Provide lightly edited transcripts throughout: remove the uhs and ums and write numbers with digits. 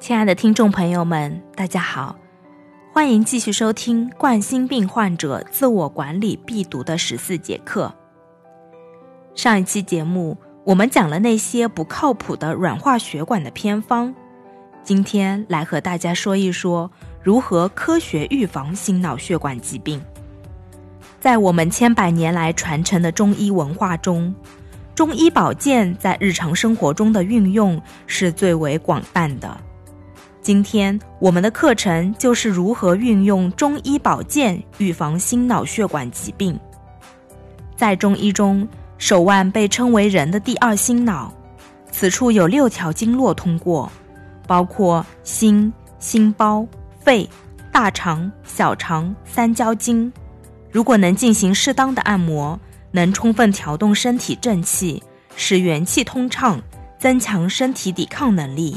亲爱的听众朋友们，大家好，欢迎继续收听冠心病患者自我管理必读的14节课。上一期节目我们讲了那些不靠谱的软化血管的偏方，今天来和大家说一说如何科学预防心脑血管疾病。在我们100年来传承的中医文化中，中医保健在日常生活中的运用是最为广泛的。今天我们的课程就是如何运用中医保健预防心脑血管疾病。在中医中，手腕被称为人的第2心脑，此处有6条经络通过，包括心、心包、肺、大肠、小肠、3焦经。如果能进行适当的按摩，能充分调动身体正气，使元气通畅，增强身体抵抗能力。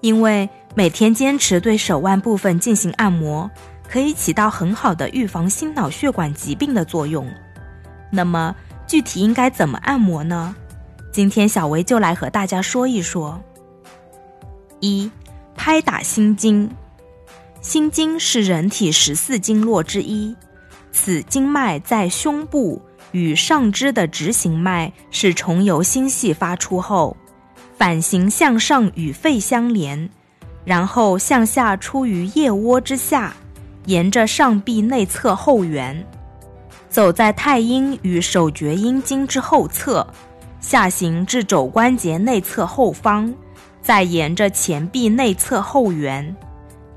因为每天坚持对手腕部分进行按摩，可以起到很好的预防心脑血管疾病的作用。那么具体应该怎么按摩呢？今天小维就来和大家说一说。1. 拍打心经。心经是人体14经络之一，此经脉在胸部与上肢的直行脉是重由心系发出后，反行向上与肺相连，然后向下出于腋窝之下，沿着上臂内侧后缘，走在太阴与手厥阴经之后侧，下行至肘关节内侧后方，再沿着前臂内侧后缘，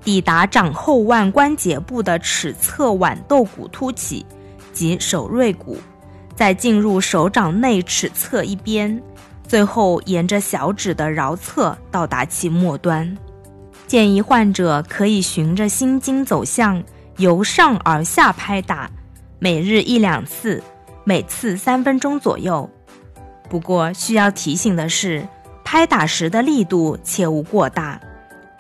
抵达掌后腕关节部的尺侧腕豆骨突起及手锐骨，再进入手掌内尺侧一边，最后沿着小指的桡侧到达其末端。建议患者可以循着心经走向由上而下拍打，每日1-2次，每次3分钟左右。不过需要提醒的是，拍打时的力度切勿过大，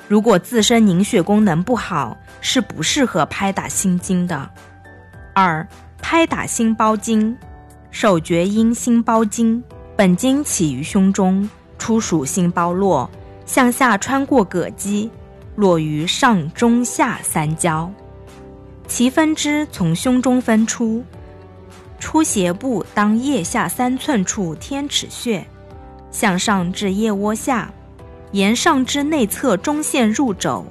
如果自身凝血功能不好，是不适合拍打心经的。2. 拍打心包经。手厥阴心包经，本经起于胸中，出属心包络，向下穿过膈肌，落于上中下3焦，其分支从胸中分出，出胁部当腋下3寸处天池穴，向上至腋窝下，沿上肢内侧中线入肘，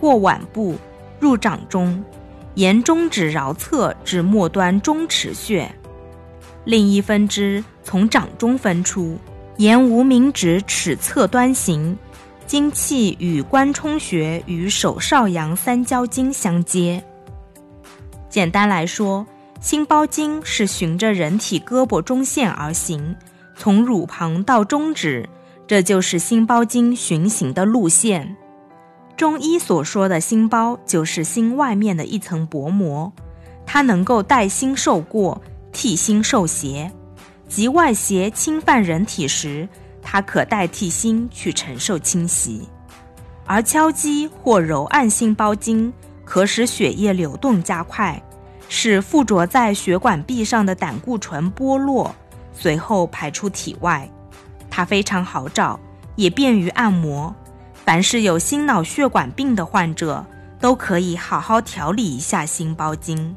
过腕部入掌中，沿中指桡侧至末端中池穴，另一分支从掌中分出，沿无名指尺侧端行，经气与关冲穴与手少阳3焦经相接。简单来说，心包经是循着人体胳膊中线而行，从乳旁到中指，这就是心包经循行的路线。中医所说的心包就是心外面的一层薄膜，它能够带心受过，替心受邪，即外邪侵犯人体时，它可代替心去承受侵袭。而敲击或揉按心包经可使血液流动加快，使附着在血管壁上的胆固醇剥落，随后排出体外。它非常好找，也便于按摩，凡是有心脑血管病的患者都可以好好调理一下心包经。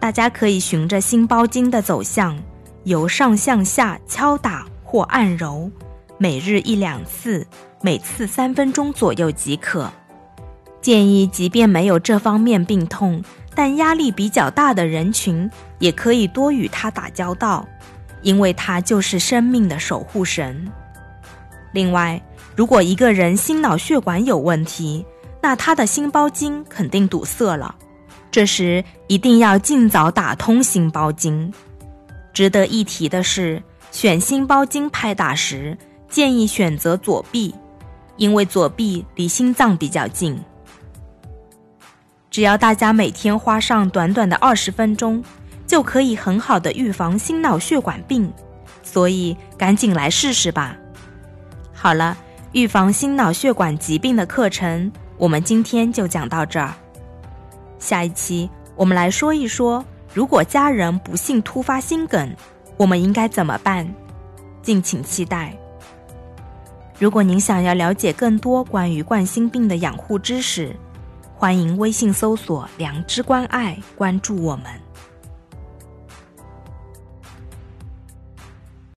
大家可以循着心包经的走向，由上向下敲打或按揉，每日1-2次，每次3分钟左右即可。建议即便没有这方面病痛，但压力比较大的人群也可以多与它打交道，因为它就是生命的守护神。另外，如果一个人心脑血管有问题，那他的心包经肯定堵塞了，这时一定要尽早打通心包经。值得一提的是，选心包经拍打时，建议选择左臂，因为左臂离心脏比较近。只要大家每天花上短短的20分钟，就可以很好的预防心脑血管病，所以赶紧来试试吧。好了，预防心脑血管疾病的课程，我们今天就讲到这儿。下一期我们来说一说，如果家人不幸突发心梗，我们应该怎么办？敬请期待。如果您想要了解更多关于冠心病的养护知识，欢迎微信搜索良知关爱，关注我们。